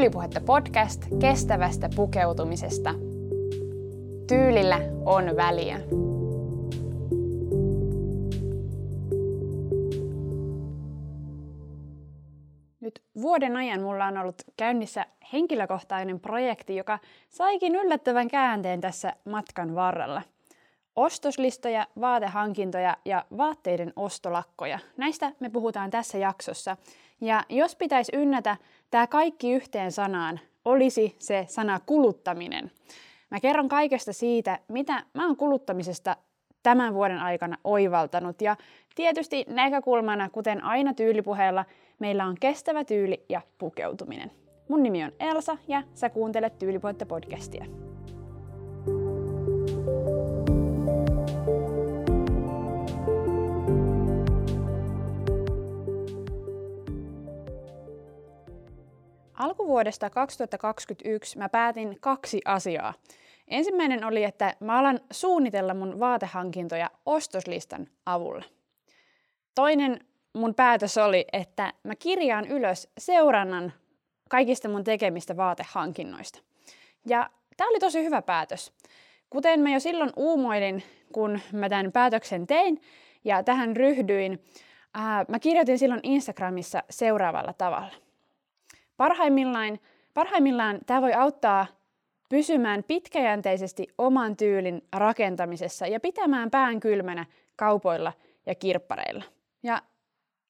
Tyylipuhetta podcast kestävästä pukeutumisesta. Tyylillä on väliä. Nyt vuoden ajan mulla on ollut käynnissä henkilökohtainen projekti, joka saikin yllättävän käänteen tässä matkan varrella. Ostoslistoja, vaatehankintoja ja vaatteiden ostolakkoja. Näistä me puhutaan tässä jaksossa. Ja jos pitäisi ynnätä tämä kaikki yhteen sanaan, olisi se sana kuluttaminen. Mä kerron kaikesta siitä, mitä mä oon kuluttamisesta tämän vuoden aikana oivaltanut. Ja tietysti näkökulmana, kuten aina Tyylipuheella, meillä on kestävä tyyli ja pukeutuminen. Mun nimi on Elsa ja sä kuuntelet Tyylipuhetta podcastia. Alkuvuodesta 2021 mä päätin kaksi asiaa. Ensimmäinen oli, että mä alan suunnitella mun vaatehankintoja ostoslistan avulla. Toinen mun päätös oli, että mä kirjaan ylös seurannan kaikista mun tekemistä vaatehankinnoista. Ja tää oli tosi hyvä päätös. Kuten mä jo silloin uumoilin, kun mä tämän päätöksen tein ja tähän ryhdyin, mä kirjoitin silloin Instagramissa seuraavalla tavalla. Parhaimmillaan tämä voi auttaa pysymään pitkäjänteisesti oman tyylin rakentamisessa ja pitämään pään kylmänä kaupoilla ja kirppareilla. Ja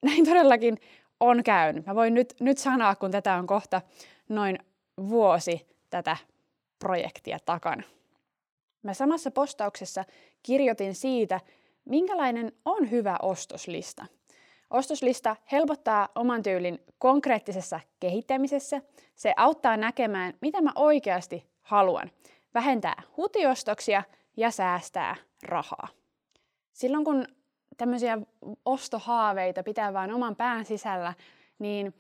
näin todellakin on käynyt. Mä voin nyt sanoa, kun tätä on kohta noin vuosi tätä projektia takana. Mä samassa postauksessa kirjoitin siitä, minkälainen on hyvä ostoslista. Ostoslista helpottaa oman tyylin konkreettisessa kehittämisessä. Se auttaa näkemään, mitä mä oikeasti haluan. Vähentää hutiostoksia ja säästää rahaa. Silloin kun tämmöisiä ostohaaveita pitää vaan oman pään sisällä, niin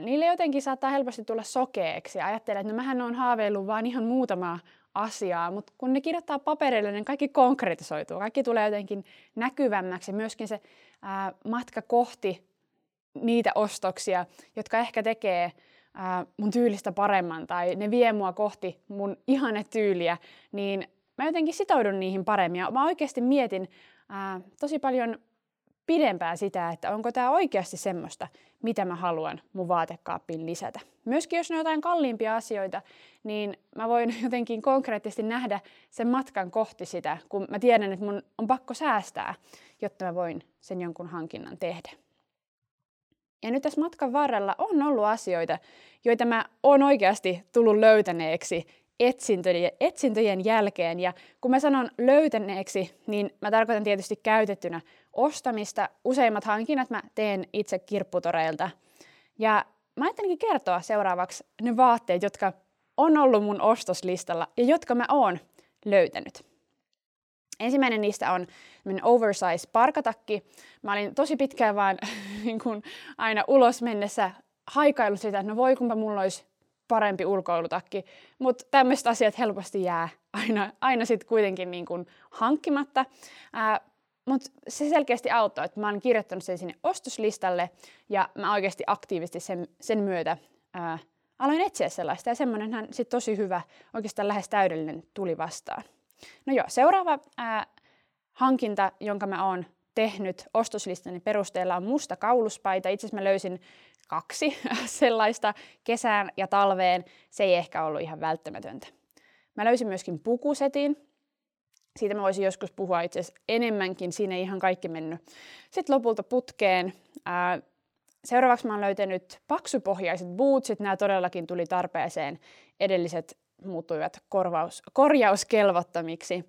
niille jotenkin saattaa helposti tulla sokeeksi. Ajattelee, että no mähän on haaveillut vaan ihan muutamaa asiaa, mutta kun ne kirjoittaa paperille, niin kaikki konkretisoituu. Kaikki tulee jotenkin näkyvämmäksi. Myöskin se matka kohti niitä ostoksia, jotka ehkä tekee mun tyylistä paremman tai ne vie mua kohti mun ihanetyyliä, niin mä jotenkin sitoudun niihin paremmin. Ja mä oikeasti mietin tosi paljon pidempään sitä, että onko tämä oikeasti semmoista, mitä mä haluan mun vaatekaappiin lisätä. Myöskin jos ne on jotain kalliimpia asioita, niin mä voin jotenkin konkreettisesti nähdä sen matkan kohti sitä, kun mä tiedän, että mun on pakko säästää, jotta mä voin sen jonkun hankinnan tehdä. Ja nyt tässä matkan varrella on ollut asioita, joita mä oon oikeasti tullut löytäneeksi etsintöjen jälkeen. Ja kun mä sanon löytäneeksi, niin mä tarkoitan tietysti käytettynä ostamista. Useimmat hankinnat mä teen itse kirpputoreilta. Ja mä ajattelinkin kertoa seuraavaksi ne vaatteet, jotka on ollut mun ostoslistalla ja jotka mä oon löytänyt. Ensimmäinen niistä on oversize parkatakki. Mä olin tosi pitkään vaan aina ulos mennessä haikaillut sitä, että no voi kumpa mulla olisi parempi ulkoilutakki, mutta tämmöiset asiat helposti jää aina sitten kuitenkin hankkimatta. Mutta se selkeästi auttoi, että mä oon kirjoittanut sen sinne ostoslistalle ja mä oikeasti aktiivisesti sen myötä aloin etsiä sellaista. Ja semmoinenhan sitten tosi hyvä, oikeastaan lähes täydellinen tuli vastaan. No joo, seuraava hankinta, jonka mä oon tehnyt ostoslistani perusteella on musta kauluspaita. Itse asiassa mä löysin kaksi sellaista kesään ja talveen. Se ei ehkä ollut ihan välttämätöntä. Mä löysin myöskin pukusetin. Siitä mä voisin joskus puhua itse asiassa enemmänkin. Siinä ei ihan kaikki mennyt. Sitten lopulta putkeen. Seuraavaksi mä oon löytänyt paksupohjaiset bootsit. Nämä todellakin tuli tarpeeseen. Edelliset muuttuivat korjauskelvottomiksi.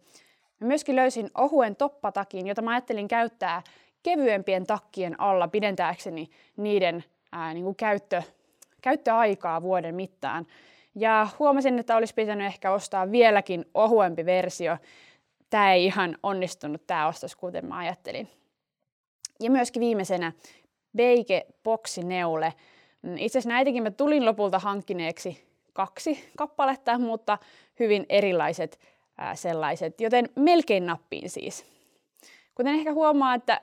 Mä myöskin löysin ohuen toppatakin, jota mä ajattelin käyttää kevyempien takkien alla pidentääkseni niiden käyttöaikaa vuoden mittaan. Ja huomasin, että olisi pitänyt ehkä ostaa vieläkin ohuempi versio. Tämä ei ihan onnistunut tämä ostos, kuten mä ajattelin. Ja myöskin viimeisenä beige-boksineule. Itse asiassa näitäkin mä tulin lopulta hankkineeksi kaksi kappaletta, mutta hyvin erilaiset sellaiset, joten melkein nappiin siis. Kuten ehkä huomaa, että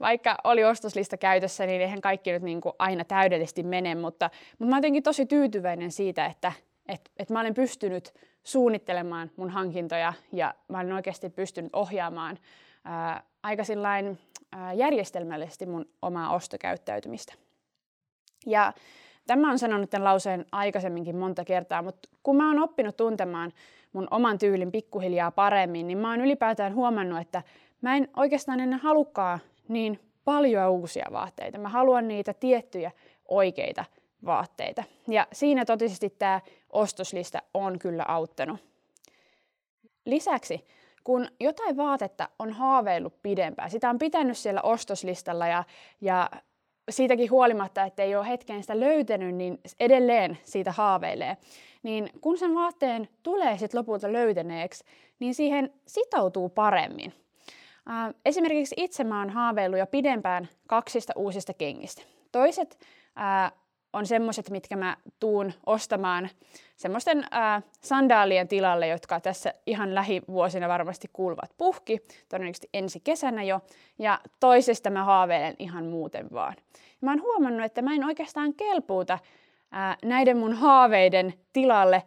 vaikka oli ostoslista käytössä, niin eihän kaikki nyt niin kuin aina täydellisesti mene, mutta mä olen jotenkin tosi tyytyväinen siitä, että mä olen pystynyt suunnittelemaan mun hankintoja ja mä olen oikeasti pystynyt ohjaamaan aika sillain järjestelmällisesti mun omaa ostokäyttäytymistä. Ja tämä on sanonut tämän lauseen aikaisemminkin monta kertaa, mutta kun mä oon oppinut tuntemaan mun oman tyylin pikkuhiljaa paremmin, niin mä oon ylipäätään huomannut, että mä en oikeastaan enää halukaan niin paljon uusia vaatteita. Mä haluan niitä tiettyjä oikeita vaatteita. Ja siinä totisesti tämä ostoslista on kyllä auttanut. Lisäksi, kun jotain vaatetta on haaveillut pidempään, sitä on pitänyt siellä ostoslistalla ja siitäkin huolimatta, että ei ole hetkeen sitä löytänyt, niin edelleen siitä haaveilee. Niin kun sen vaatteen tulee sitten lopulta löytäneeksi, niin siihen sitoutuu paremmin. Esimerkiksi itse mä oon haaveillut jo pidempään 2 uusista kengistä. Toiset on semmoiset, mitkä mä tuun ostamaan semmoisten sandaalien tilalle, jotka tässä ihan lähivuosina varmasti kuuluvat puhki, todennäköisesti ensi kesänä jo, ja toisesta mä haaveilen ihan muuten vaan. Mä oon huomannut, että mä en oikeastaan kelpuuta näiden mun haaveiden tilalle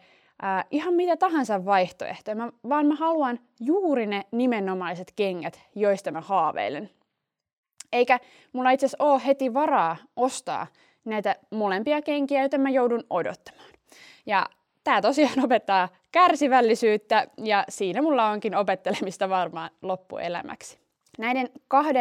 ihan mitä tahansa vaihtoehtoja, vaan mä haluan juuri ne nimenomaiset kengät, joista mä haaveilen. Eikä mulla itse asiassa ole heti varaa ostaa näitä molempia kenkiä, joita mä joudun odottamaan. Ja tää tosiaan opettaa kärsivällisyyttä ja siinä mulla onkin opettelemista varmaan loppuelämäksi. Näiden 2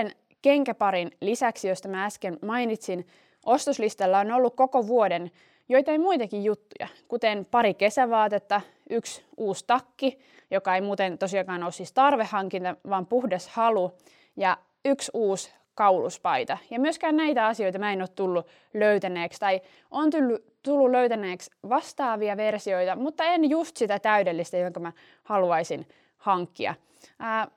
kenkäparin lisäksi, joista mä äsken mainitsin, ostoslistalla on ollut koko vuoden joitain muitakin juttuja, kuten 2 kesävaatetta, 1 uusi takki, joka ei muuten tosiaankaan ole siis tarvehankinta, vaan puhdas halu, ja 1 uusi kauluspaita. Ja myöskään näitä asioita mä en ole tullut löytäneeksi tai on tullut löytäneeksi vastaavia versioita, mutta en just sitä täydellistä, jonka mä haluaisin hankkia.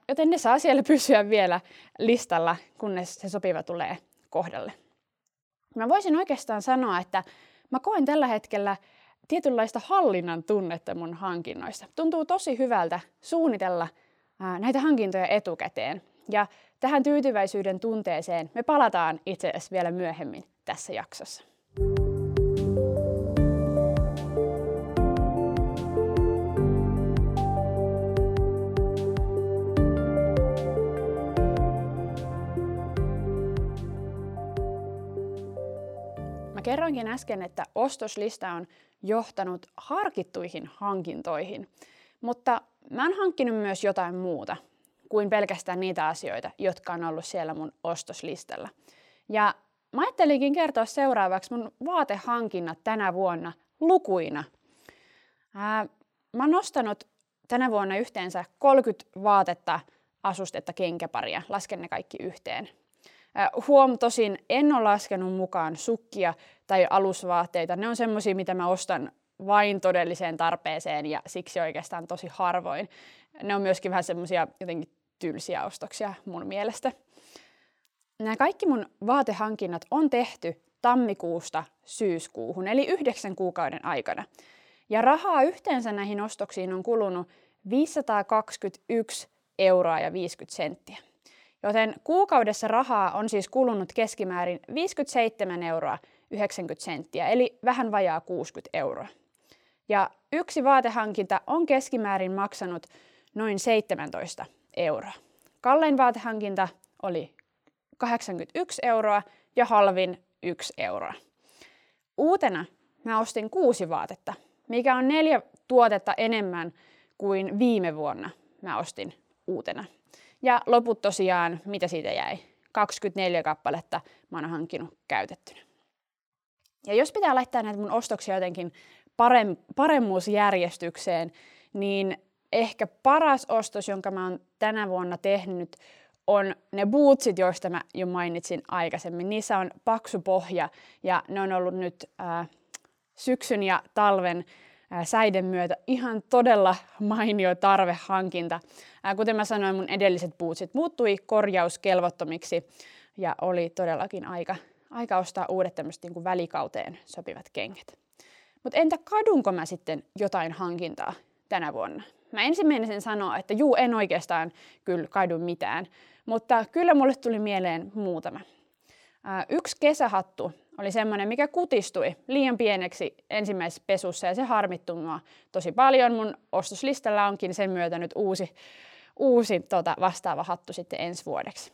Joten ne saa siellä pysyä vielä listalla, kunnes se sopiva tulee kohdalle. Mä voisin oikeastaan sanoa, että mä koen tällä hetkellä tietynlaista hallinnan tunnetta mun hankinnoista. Tuntuu tosi hyvältä suunnitella näitä hankintoja etukäteen. Ja tähän tyytyväisyyden tunteeseen me palataan itse asiassa vielä myöhemmin tässä jaksossa. Mä kerroinkin äsken, että ostoslista on johtanut harkittuihin hankintoihin, mutta mä oon hankkinut myös jotain muuta kuin pelkästään niitä asioita, jotka on ollut siellä mun ostoslistalla. Ja mä ajattelinkin kertoa seuraavaksi mun vaatehankinnat tänä vuonna lukuina. Mä oon nostanut tänä vuonna yhteensä 30 vaatetta, asustetta, kenkäparia. Lasken ne kaikki yhteen. Huom, tosin en ole laskenut mukaan sukkia tai alusvaatteita. Ne on semmosia, mitä mä ostan vain todelliseen tarpeeseen ja siksi oikeastaan tosi harvoin. Ne on myöskin vähän semmosia jotenkin tylsiä ostoksia mun mielestä. Nämä kaikki mun vaatehankinnat on tehty tammikuusta syyskuuhun, eli 9 kuukauden aikana. Ja rahaa yhteensä näihin ostoksiin on kulunut 521,50 €. Joten kuukaudessa rahaa on siis kulunut keskimäärin 57,90 €, eli vähän vajaa 60 €. Ja yksi vaatehankinta on keskimäärin maksanut noin 17 €. Kallein vaatehankinta oli 81 € ja halvin 1 €. Uutena mä ostin 6 vaatetta, mikä on 4 tuotetta enemmän kuin viime vuonna mä ostin uutena. Ja loput tosiaan, mitä siitä jäi? 24 kappaletta mä oon hankkinut käytettynä. Ja jos pitää laittaa näitä mun ostoksia jotenkin paremmuusjärjestykseen, niin ehkä paras ostos, jonka mä oon tänä vuonna tehnyt, on ne bootsit, joista mä jo mainitsin aikaisemmin. Niissä on paksu pohja ja ne on ollut nyt syksyn ja talven säiden myötä ihan todella mainio tarvehankinta. Kuten mä sanoin, mun edelliset bootsit muuttui korjauskelvottomiksi ja oli todellakin aika ostaa uudet tämmöiset niin kuin välikauteen sopivat kengät. Mutta entä kadunko mä sitten jotain hankintaa tänä vuonna. Mä ensin menisin sanoa, että en oikeastaan kyllä kadu mitään, mutta kyllä mulle tuli mieleen muutama. Yksi kesähattu oli semmoinen, mikä kutistui liian pieneksi ensimmäisessä pesussa ja se harmittui mua tosi paljon. Mun ostoslistalla onkin sen myötä nyt uusi vastaava hattu sitten ensi vuodeksi.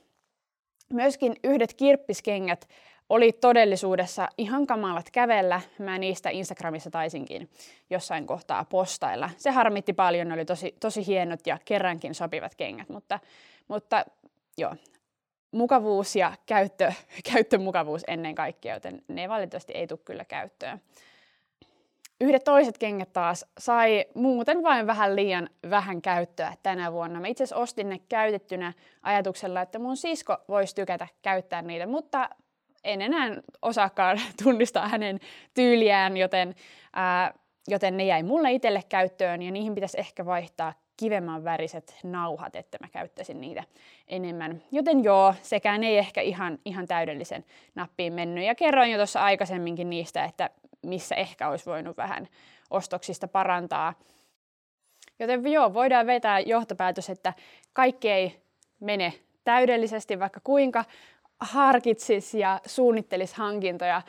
Myöskin yhdet kirppiskengät oli todellisuudessa ihan kamalat kävellä. Mä niistä Instagramissa taisinkin jossain kohtaa postailla. Se harmitti paljon, ne oli tosi hienot ja kerrankin sopivat kengät, mutta joo. Mukavuus ja käyttömukavuus ennen kaikkea, joten ne valitettavasti ei tule kyllä käyttöön. Yhdet toiset kengät taas sai muuten vain vähän liian vähän käyttöä tänä vuonna. Mä itse asiassa ostin ne käytettynä ajatuksella, että mun sisko voisi tykätä käyttää niitä, mutta en enää osaakaan tunnistaa hänen tyyliään, joten ne jäi mulle itselle käyttöön ja niihin pitäisi ehkä vaihtaa kivemman väriset nauhat, että mä käyttäisin niitä enemmän. Joten sekään ei ehkä ihan täydellisen nappiin mennyt. Ja kerroin jo tuossa aikaisemminkin niistä, että missä ehkä olisi voinut vähän ostoksista parantaa. Joten voidaan vetää johtopäätös, että kaikki ei mene täydellisesti, vaikka kuinka harkitsisi ja suunnittelisi hankintoja.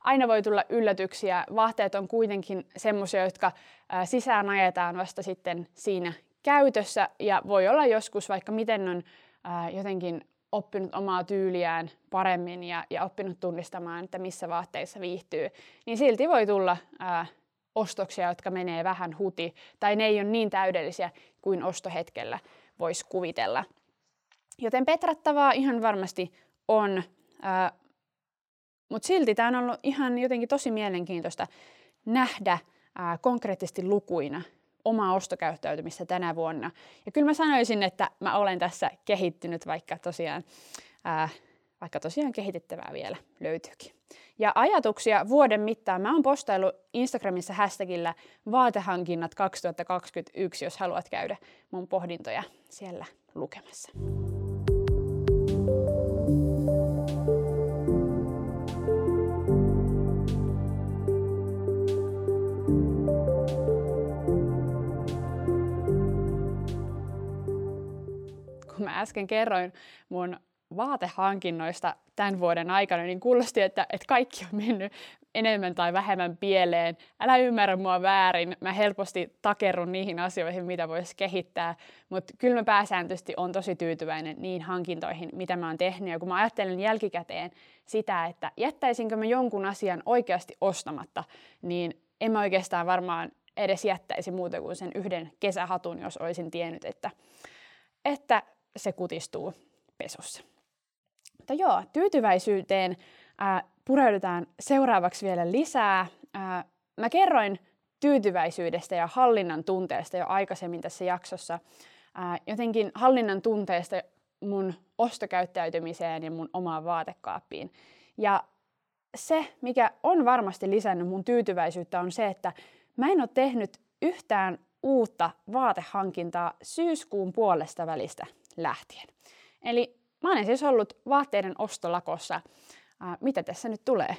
Aina voi tulla yllätyksiä. Vaatteet on kuitenkin semmoisia, jotka sisään ajetaan vasta sitten siinä käytössä ja voi olla joskus vaikka miten on jotenkin oppinut omaa tyyliään paremmin ja oppinut tunnistamaan, että missä vaatteissa viihtyy, niin silti voi tulla ostoksia, jotka menee vähän huti tai ne ei ole niin täydellisiä kuin ostohetkellä voisi kuvitella. Joten petrattavaa ihan varmasti on, mutta silti tämä on ollut ihan jotenkin tosi mielenkiintoista nähdä konkreettisesti lukuina omaa ostokäyttäytymistä tänä vuonna. Ja kyllä mä sanoisin, että mä olen tässä kehittynyt, vaikka tosiaan kehitettävää vielä löytyykin. Ja ajatuksia vuoden mittaan mä oon postaillut Instagramissa hashtagillä vaatehankinnat 2021, jos haluat käydä mun pohdintoja siellä lukemassa. Mä äsken kerroin mun vaatehankinnoista tämän vuoden aikana, niin kuulosti, että kaikki on mennyt enemmän tai vähemmän pieleen. Älä ymmärrä mua väärin, mä helposti takerrun niihin asioihin, mitä voisi kehittää, mutta kyllä mä pääsääntöisesti on tosi tyytyväinen niin hankintoihin, mitä mä oon tehnyt. Ja kun mä ajattelen jälkikäteen sitä, että jättäisinkö mä jonkun asian oikeasti ostamatta, niin en mä oikeastaan varmaan edes jättäisi muuta kuin sen yhden kesähatun, jos olisin tiennyt, että se kutistuu pesussa. Mutta tyytyväisyyteen pureudutaan seuraavaksi vielä lisää. Mä kerroin tyytyväisyydestä ja hallinnan tunteesta jo aikaisemmin tässä jaksossa. Jotenkin hallinnan tunteesta mun ostokäyttäytymiseen ja mun omaan vaatekaappiin. Ja se, mikä on varmasti lisännyt mun tyytyväisyyttä, on se, että mä en ole tehnyt yhtään uutta vaatehankintaa syyskuun puolesta välistä lähtien. Eli mä olen siis ollut vaatteiden ostolakossa, mitä tässä nyt tulee,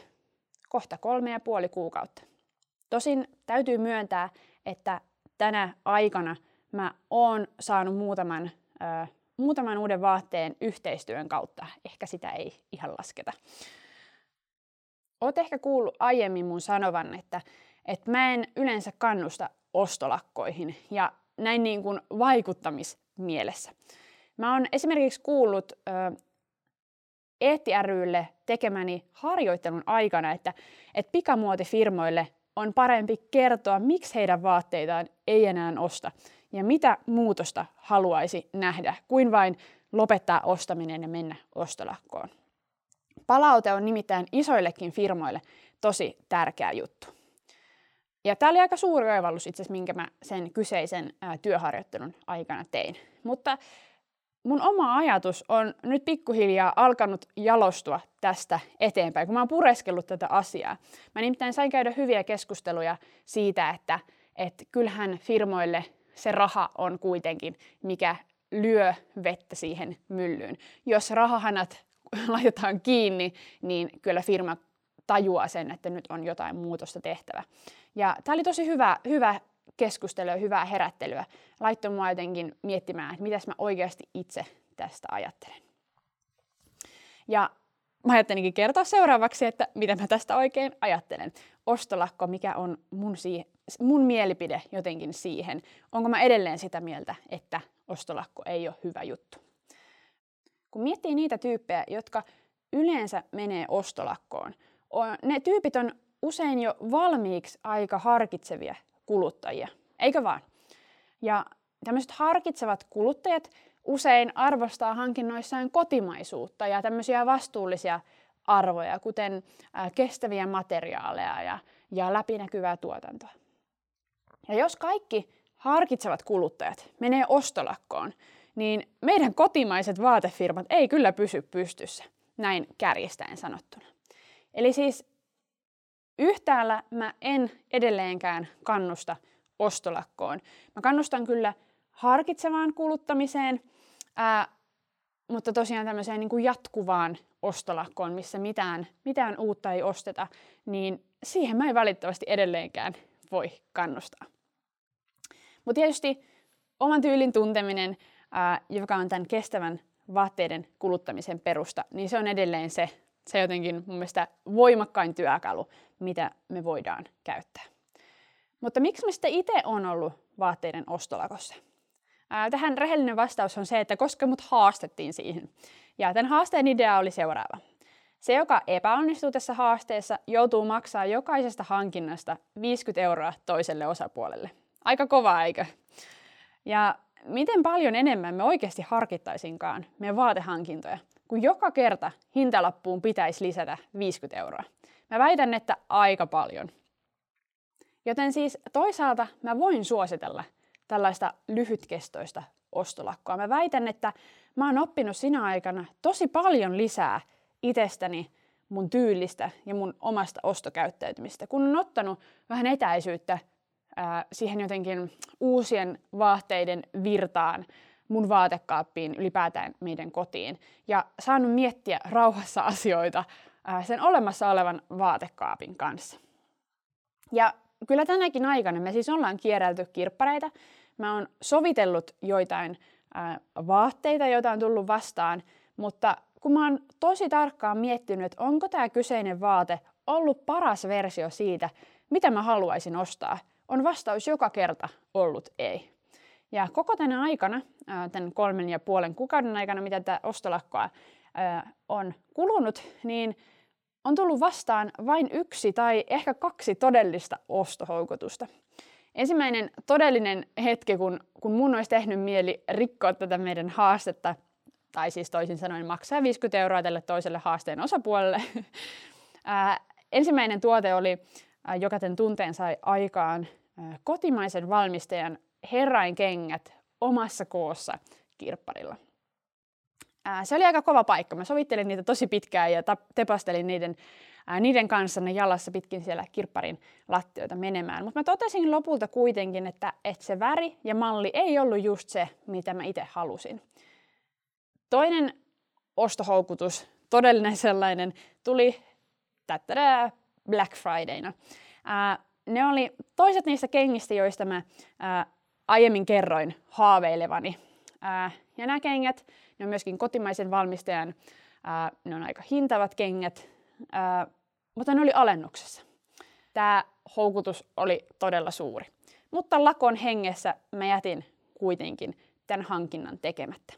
kohta 3,5 kuukautta. Tosin täytyy myöntää, että tänä aikana mä oon saanut muutaman uuden vaatteen yhteistyön kautta. Ehkä sitä ei ihan lasketa. Oot ehkä kuullut aiemmin mun sanovan, että mä en yleensä kannusta ostolakkoihin ja näin niin kuin vaikuttamismielessä. Mä oon esimerkiksi kuullut Eetti ry:lle tekemäni harjoittelun aikana, että pikamuotifirmoille on parempi kertoa, miksi heidän vaatteitaan ei enää osta ja mitä muutosta haluaisi nähdä, kuin vain lopettaa ostaminen ja mennä ostolakkoon. Palaute on nimittäin isoillekin firmoille tosi tärkeä juttu. Ja tämä oli aika suuri oivallus itse asiassa, minkä mä sen kyseisen työharjoittelun aikana tein. Mutta mun oma ajatus on nyt pikkuhiljaa alkanut jalostua tästä eteenpäin, kun mä oon pureskellut tätä asiaa. Mä nimittäin sain käydä hyviä keskusteluja siitä, että kyllähän firmoille se raha on kuitenkin, mikä lyö vettä siihen myllyyn. Jos rahahanat laitetaan kiinni, niin kyllä firma tajuaa sen, että nyt on jotain muutosta tehtävä. Ja tämä oli tosi hyvä keskustelua, hyvää herättelyä, laittoi mua jotenkin miettimään, että mitäs mä oikeasti itse tästä ajattelen. Ja mä ajattelinkin kertoa seuraavaksi, että mitä mä tästä oikein ajattelen. Ostolakko, mikä on mun mielipide jotenkin siihen. Onko mä edelleen sitä mieltä, että ostolakko ei ole hyvä juttu? Kun miettii niitä tyyppejä, jotka yleensä menee ostolakkoon, ne tyypit on usein jo valmiiksi aika harkitsevia kuluttajia, eikö vaan? Ja tämmöiset harkitsevat kuluttajat usein arvostaa hankinnoissaan kotimaisuutta ja tämmöisiä vastuullisia arvoja, kuten kestäviä materiaaleja ja läpinäkyvää tuotantoa. Ja jos kaikki harkitsevat kuluttajat menee ostolakkoon, niin meidän kotimaiset vaatefirmat ei kyllä pysy pystyssä, näin kärjistäen sanottuna. Eli siis yhtäällä mä en edelleenkään kannusta ostolakkoon. Mä kannustan kyllä harkitsevaan kuluttamiseen, mutta tosiaan tämmöiseen niin kuin jatkuvaan ostolakkoon, missä mitään uutta ei osteta, niin siihen mä en valitettavasti edelleenkään voi kannustaa. Mutta tietysti oman tyylin tunteminen, joka on tämän kestävän vaatteiden kuluttamisen perusta, niin se on edelleen se jotenkin mun mielestä voimakkain työkalu, mitä me voidaan käyttää. Mutta miksi mä sitten itse olen ollut vaatteiden ostolakossa? Tähän rehellinen vastaus on se, että koska mut haastettiin siihen. Ja tämän haasteen idea oli seuraava. Se, joka epäonnistuu tässä haasteessa, joutuu maksaa jokaisesta hankinnasta 50 € toiselle osapuolelle. Aika kovaa, eikö? Ja miten paljon enemmän me oikeasti harkittaisinkaan meidän vaatehankintoja, kun joka kerta hintalappuun pitäisi lisätä 50 €. Mä väitän, että aika paljon. Joten siis toisaalta mä voin suositella tällaista lyhytkestoista ostolakkoa. Mä väitän, että mä oon oppinut sinä aikana tosi paljon lisää itsestäni, mun tyylistä ja mun omasta ostokäyttäytymistä, kun on ottanut vähän etäisyyttä siihen jotenkin uusien vaatteiden virtaan, mun vaatekaappiin, ylipäätään meidän kotiin, ja saanut miettiä rauhassa asioita sen olemassa olevan vaatekaapin kanssa. Ja kyllä tänäkin aikana me siis ollaan kierrelty kirppareita. Mä oon sovitellut joitain vaatteita, joita on tullut vastaan, mutta kun mä oon tosi tarkkaan miettinyt, että onko tämä kyseinen vaate ollut paras versio siitä, mitä mä haluaisin ostaa, on vastaus joka kerta ollut ei. Ja koko tänä aikana, tämän 3,5 kuukauden aikana, mitä tätä ostolakkoa on kulunut, niin on tullut vastaan vain 1 tai ehkä 2 todellista ostohoukutusta. Ensimmäinen todellinen hetki, kun mun olisi tehnyt mieli rikkoa tätä meidän haastetta, tai siis toisin sanoen maksaa 50 € tälle toiselle haasteen osapuolelle. Ensimmäinen tuote oli, joka tämän tunteen sai aikaan, kotimaisen valmistajan herrainkengät omassa koossa kirpparilla. Se oli aika kova paikka. Mä sovittelin niitä tosi pitkään ja tepastelin niiden kanssa ne jalassa pitkin siellä kirpparin lattioita menemään. Mutta mä totesin lopulta kuitenkin, että se väri ja malli ei ollut just se, mitä mä itse halusin. Toinen ostohoukutus, todellinen sellainen, tuli Black Fridayna. Ne oli toiset niistä kengistä, joista mä aiemmin kerroin haaveilevani. Ja nämä kengät, ne on myöskin kotimaisen valmistajan, ne on aika hintavat kengät, mutta ne oli alennuksessa. Tämä houkutus oli todella suuri. Mutta lakon hengessä mä jätin kuitenkin tämän hankinnan tekemättä.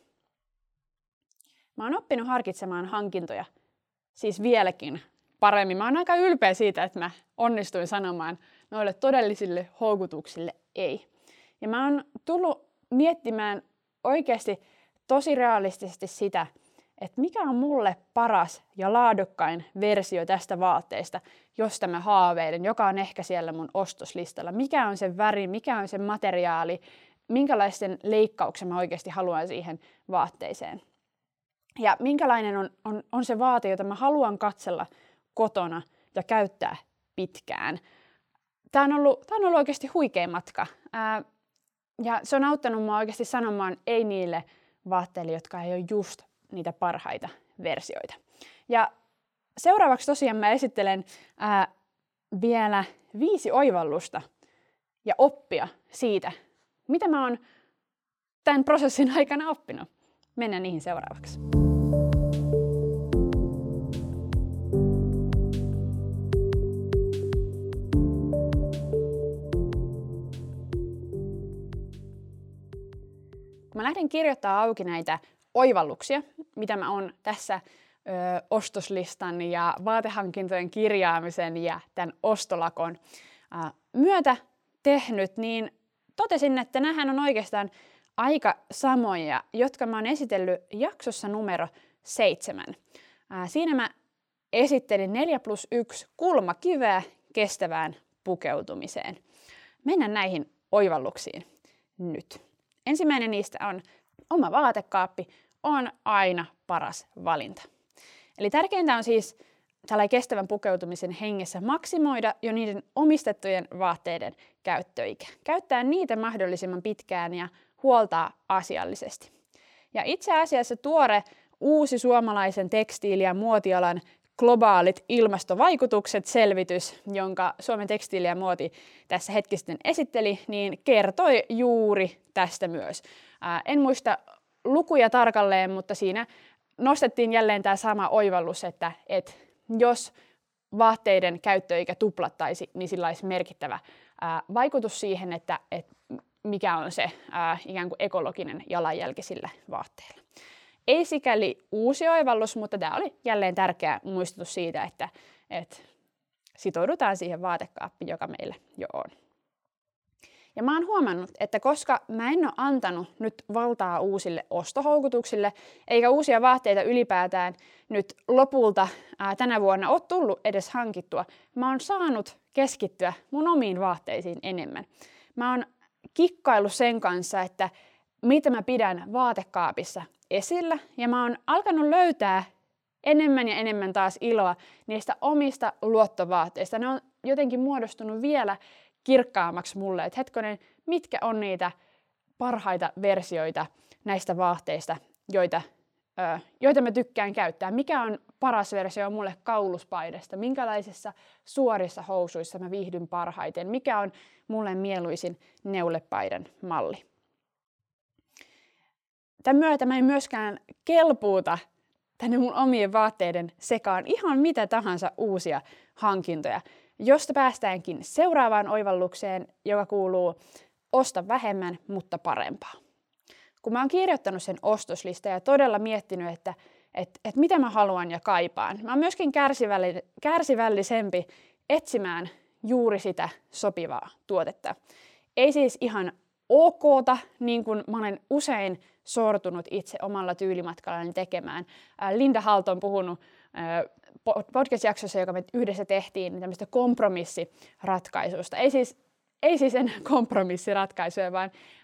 Mä oon oppinut harkitsemaan hankintoja, siis vieläkin paremmin. Mä oon aika ylpeä siitä, että mä onnistuin sanomaan noille todellisille houkutuksille ei. Ja mä oon tullut miettimään oikeasti tosi realistisesti sitä, että mikä on mulle paras ja laadukkain versio tästä vaatteesta, josta mä haaveilen, joka on ehkä siellä mun ostoslistalla. Mikä on sen väri, mikä on sen materiaali, minkälaisen leikkauksen mä oikeasti haluan siihen vaatteeseen. Ja minkälainen on se vaate, jota mä haluan katsella kotona ja käyttää pitkään. Tämä on ollut oikeasti huikea matka. Ja se on auttanut mua oikeasti sanomaan ei niille vaatteille, jotka ei ole just niitä parhaita versioita. Ja seuraavaksi tosiaan mä esittelen vielä 5 oivallusta, ja oppia siitä, mitä mä oon tämän prosessin aikana oppinut. Mennään niihin seuraavaksi. Mä lähden kirjoittamaan auki näitä oivalluksia, mitä mä oon tässä ostoslistan ja vaatehankintojen kirjaamisen ja tämän ostolakon myötä tehnyt, niin totesin, että näähän on oikeastaan aika samoja, jotka mä oon esitellyt jaksossa numero 7. Siinä mä esittelin 4+1 kulmakiveä kestävään pukeutumiseen. Mennään näihin oivalluksiin nyt. Ensimmäinen niistä on oma vaatekaappi on aina paras valinta. Eli tärkeintä on siis tällainen kestävän pukeutumisen hengessä maksimoida jo niiden omistettujen vaatteiden käyttöikä. Käyttää niitä mahdollisimman pitkään ja huoltaa asiallisesti. Ja itse asiassa tuore uusi suomalaisen tekstiili- ja muotialan globaalit ilmastovaikutukset -selvitys, jonka Suomen tekstiili ja muoti tässä hetki sitten esitteli, niin kertoi juuri tästä myös. En muista lukuja tarkalleen, mutta siinä nostettiin jälleen tämä sama oivallus, että jos vaatteiden käyttöikä tuplattaisi, niin sillä olisi merkittävä vaikutus siihen, että mikä on se ikään kuin ekologinen jalanjälki sillä vaatteella. Ei sikäli uusi oivallus, mutta tämä oli jälleen tärkeä muistutus siitä, että sitoudutaan siihen vaatekaappiin, joka meillä jo on. Ja mä oon huomannut, että koska mä en ole antanut nyt valtaa uusille ostohoukutuksille, eikä uusia vaatteita ylipäätään nyt lopulta tänä vuonna ole tullut edes hankittua, mä oon saanut keskittyä mun omiin vaatteisiin enemmän. Mä oon kikkaillut sen kanssa, että mitä mä pidän vaatekaapissa esillä, ja mä oon alkanut löytää enemmän ja enemmän taas iloa niistä omista luottovaatteista. Ne on jotenkin muodostunut vielä kirkkaammaksi mulle, että hetkonen, mitkä on niitä parhaita versioita näistä vaatteista, joita mä tykkään käyttää. Mikä on paras versio mulle kauluspaidasta, minkälaisissa suorissa housuissa mä viihdyn parhaiten, mikä on mulle mieluisin neulepaidan malli. Tämän myötä mä en myöskään kelpuuta tänne mun omien vaatteiden sekaan ihan mitä tahansa uusia hankintoja, josta päästäänkin seuraavaan oivallukseen, joka kuuluu osta vähemmän, mutta parempaa. Kun mä oon kirjoittanut sen ostoslistan ja todella miettinyt, että mitä mä haluan ja kaipaan, mä oon myöskin kärsivällisempi etsimään juuri sitä sopivaa tuotetta. Ei siis ihan okota, niin kuin mä olen usein sortunut itse omalla tyylimatkallani tekemään. Linda Halton on puhunut podcast-jaksossa, joka me yhdessä tehtiin, tämmöistä kompromissiratkaisusta. Ei siis enää kompromissiratkaisuja,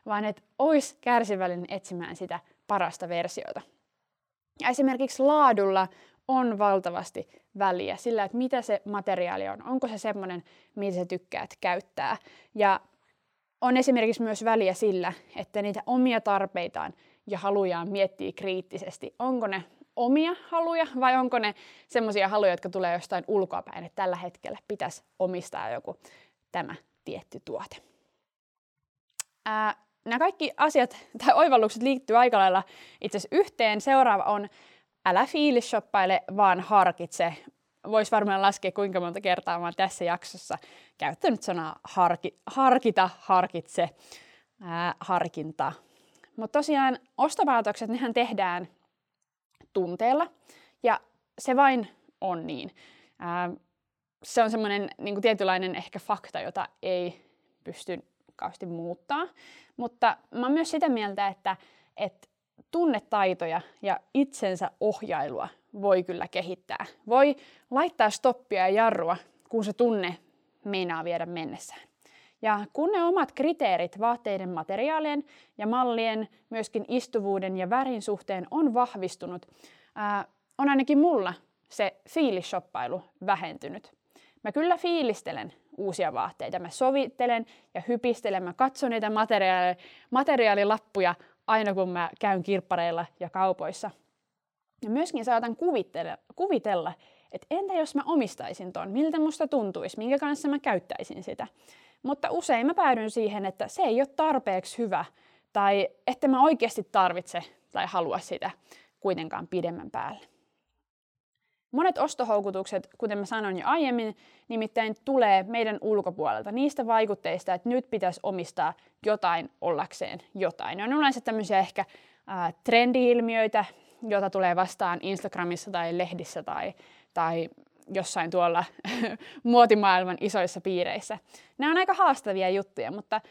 vaan että olisi kärsivällinen etsimään sitä parasta versiota. Ja esimerkiksi laadulla on valtavasti väliä sillä, että mitä se materiaali on. Onko se semmoinen, mitä sä tykkäät käyttää. Ja on esimerkiksi myös väliä sillä, että niitä omia tarpeitaan ja halujaan miettii kriittisesti. Onko ne omia haluja vai onko ne semmoisia haluja, jotka tulee jostain ulkoapäin, että tällä hetkellä pitäisi omistaa joku tämä tietty tuote. Nämä kaikki asiat tai oivallukset liittyy aika lailla itse asiassa yhteen. Seuraava on älä fiilishoppaile, vaan harkitse. Voisi varmaan laskea, kuinka monta kertaa mä oon tässä jaksossa käyttänyt sanaa harkinta. Mutta tosiaan ostopäätökset, nehän tehdään tunteella ja se vain on niin. Se on semmoinen niin kuin tietynlainen ehkä fakta, jota ei pysty kauheasti muuttaa. Mutta mä oon myös sitä mieltä, että tunnetaitoja ja itsensä ohjailua voi kyllä kehittää. Voi laittaa stoppia ja jarrua, kun se tunne meinaa viedä mennessään. Ja kun ne omat kriteerit vaatteiden materiaalien ja mallien, myöskin istuvuuden ja värin suhteen on vahvistunut, on ainakin mulla se fiilishoppailu vähentynyt. Mä kyllä fiilistelen uusia vaatteita, mä sovittelen ja hypistelen, mä katson niitä materiaalilappuja aina kun mä käyn kirppareilla ja kaupoissa. Ja myöskin saatan kuvitella, että entä jos mä omistaisin ton, miltä musta tuntuisi, minkä kanssa mä käyttäisin sitä. Mutta usein mä päädyn siihen, että se ei ole tarpeeksi hyvä tai että mä oikeasti tarvitse tai halua sitä kuitenkaan pidemmän päälle. Monet ostohoukutukset, kuten mä sanoin jo aiemmin, nimittäin tulee meidän ulkopuolelta niistä vaikutteista, että nyt pitäisi omistaa jotain ollakseen jotain. Ne on yleensä tämmöisiä ehkä trendi-ilmiöitä, joita tulee vastaan Instagramissa tai lehdissä tai jossain tuolla muotimaailman isoissa piireissä. Nämä on aika haastavia juttuja, mutta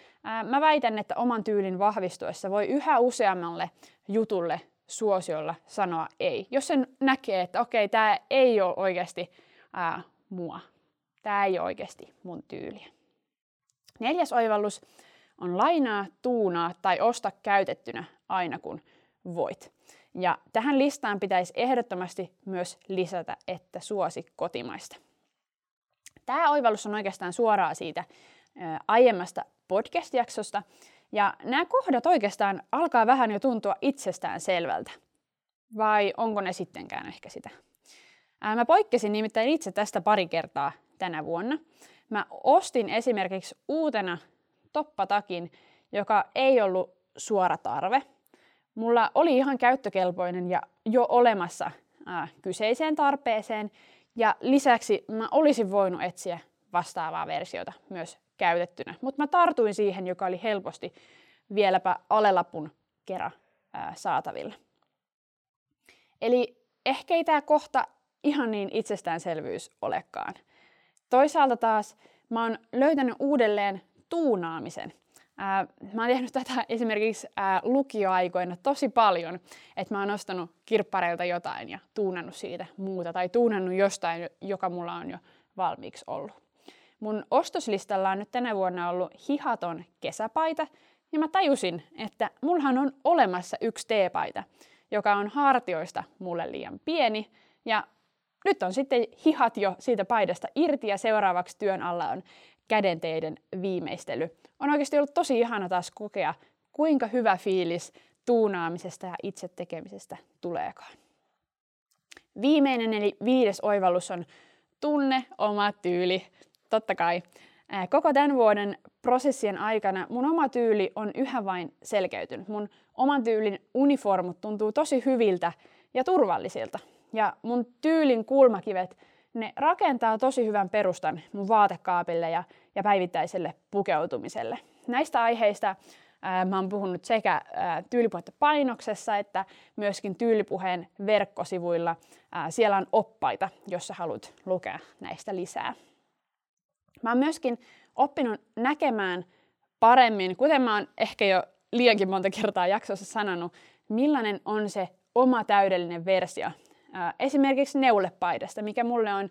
mä väitän, että oman tyylin vahvistuessa voi yhä useammalle jutulle suosiolla sanoa ei. Jos sen näkee, että okei, tämä ei ole oikeasti mua. Tämä ei ole oikeasti mun tyyliä. 4. oivallus on lainaa, tuunaa tai osta käytettynä aina kun voit. Ja tähän listaan pitäisi ehdottomasti myös lisätä, että suosi kotimaista. Tämä oivallus on oikeastaan suoraan siitä aiemmasta podcast-jaksosta. Ja nämä kohdat oikeastaan alkaa vähän jo tuntua itsestään selvältä. Vai onko ne sittenkään ehkä sitä? Mä poikkesin nimittäin itse tästä pari kertaa tänä vuonna. Mä ostin esimerkiksi uutena toppatakin, joka ei ollut suora tarve. Mulla oli ihan käyttökelpoinen ja jo olemassa kyseiseen tarpeeseen. Ja lisäksi mä olisin voinut etsiä vastaavaa versiota myös käytettynä. Mutta mä tartuin siihen, joka oli helposti vieläpä alelapun kera saatavilla. Eli ehkä ei tää kohta ihan niin itsestäänselvyys olekaan. Toisaalta taas mä oon löytänyt uudelleen tuunaamisen. Mä oon tehnyt tätä esimerkiksi lukioaikoina tosi paljon, että mä oon ostanut kirppareilta jotain ja tuunannut siitä muuta tai tuunannut jostain, joka mulla on jo valmiiksi ollut. Mun ostoslistalla on nyt tänä vuonna ollut hihaton kesäpaita ja mä tajusin, että mullahan on olemassa yksi T-paita, joka on hartioista mulle liian pieni ja nyt on sitten hihat jo siitä paidasta irti ja seuraavaksi työn alla on kädenteiden viimeistely. On oikeasti ollut tosi ihana taas kokea, kuinka hyvä fiilis tuunaamisesta ja itse tekemisestä tuleekaan. Viimeinen eli 5. oivallus on tunne oma tyyli. Totta kai. Koko tämän vuoden prosessien aikana mun oma tyyli on yhä vain selkeytynyt. Mun oman tyylin uniformut tuntuu tosi hyviltä ja turvallisilta. Ja mun tyylin kulmakivet, ne rakentaa tosi hyvän perustan mun vaatekaapille ja päivittäiselle pukeutumiselle. Näistä aiheista mä oon puhunut sekä Tyylipuhetta Painoksessa että myöskin Tyylipuheen verkkosivuilla. Siellä on oppaita, jos sä haluat lukea näistä lisää. Mä oon myöskin oppinut näkemään paremmin, kuten mä oon ehkä jo liiankin monta kertaa jaksossa sanonut, millainen on se oma täydellinen versio. Esimerkiksi neulepaidasta, mikä mulle on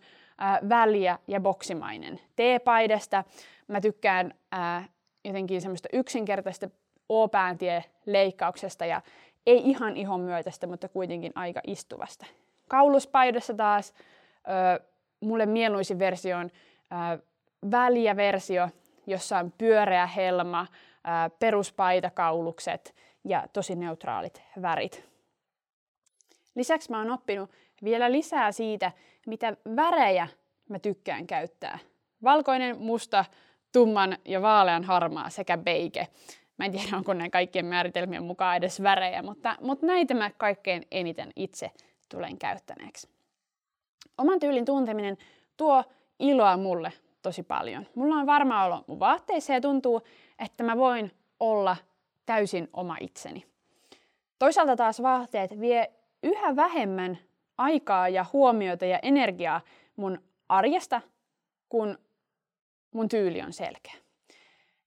väliä ja boksimainen. T-paidasta mä tykkään jotenkin semmoista yksinkertaista O-pääntie-leikkauksesta ja ei ihan ihon myötästä, mutta kuitenkin aika istuvasta. Kauluspaidassa taas mulle mieluisin versio on väliä versio, jossa on pyöreä helma, peruspaitakaulukset ja tosi neutraalit värit. Lisäksi mä oon oppinut vielä lisää siitä, mitä värejä mä tykkään käyttää. Valkoinen, musta, tumman ja vaalean harmaa sekä beige. Mä en tiedä, onko näin kaikkien määritelmien mukaan edes värejä, mutta näitä mä kaikkein eniten itse tulen käyttäneeksi. Oman tyylin tunteminen tuo iloa mulle tosi paljon. Mulla on varma olo mun vaatteissa ja tuntuu, että mä voin olla täysin oma itseni. Toisaalta taas vaatteet vie yhä vähemmän aikaa ja huomiota ja energiaa mun arjesta, kun mun tyyli on selkeä.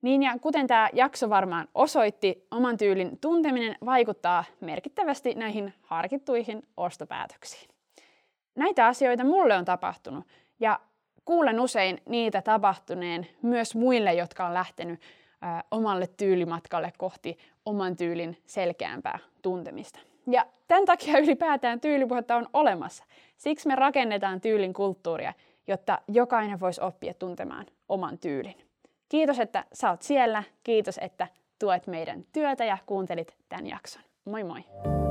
Niin ja kuten tämä jakso varmaan osoitti, oman tyylin tunteminen vaikuttaa merkittävästi näihin harkittuihin ostopäätöksiin. Näitä asioita mulle on tapahtunut ja kuulen usein niitä tapahtuneen myös muille, jotka on lähtenyt omalle tyylimatkalle kohti oman tyylin selkeämpää tuntemista. Ja tämän takia ylipäätään tyylipuhetta on olemassa. Siksi me rakennetaan tyylin kulttuuria, jotta jokainen voisi oppia tuntemaan oman tyylin. Kiitos, että sä oot siellä. Kiitos, että tuet meidän työtä ja kuuntelit tämän jakson. Moi moi!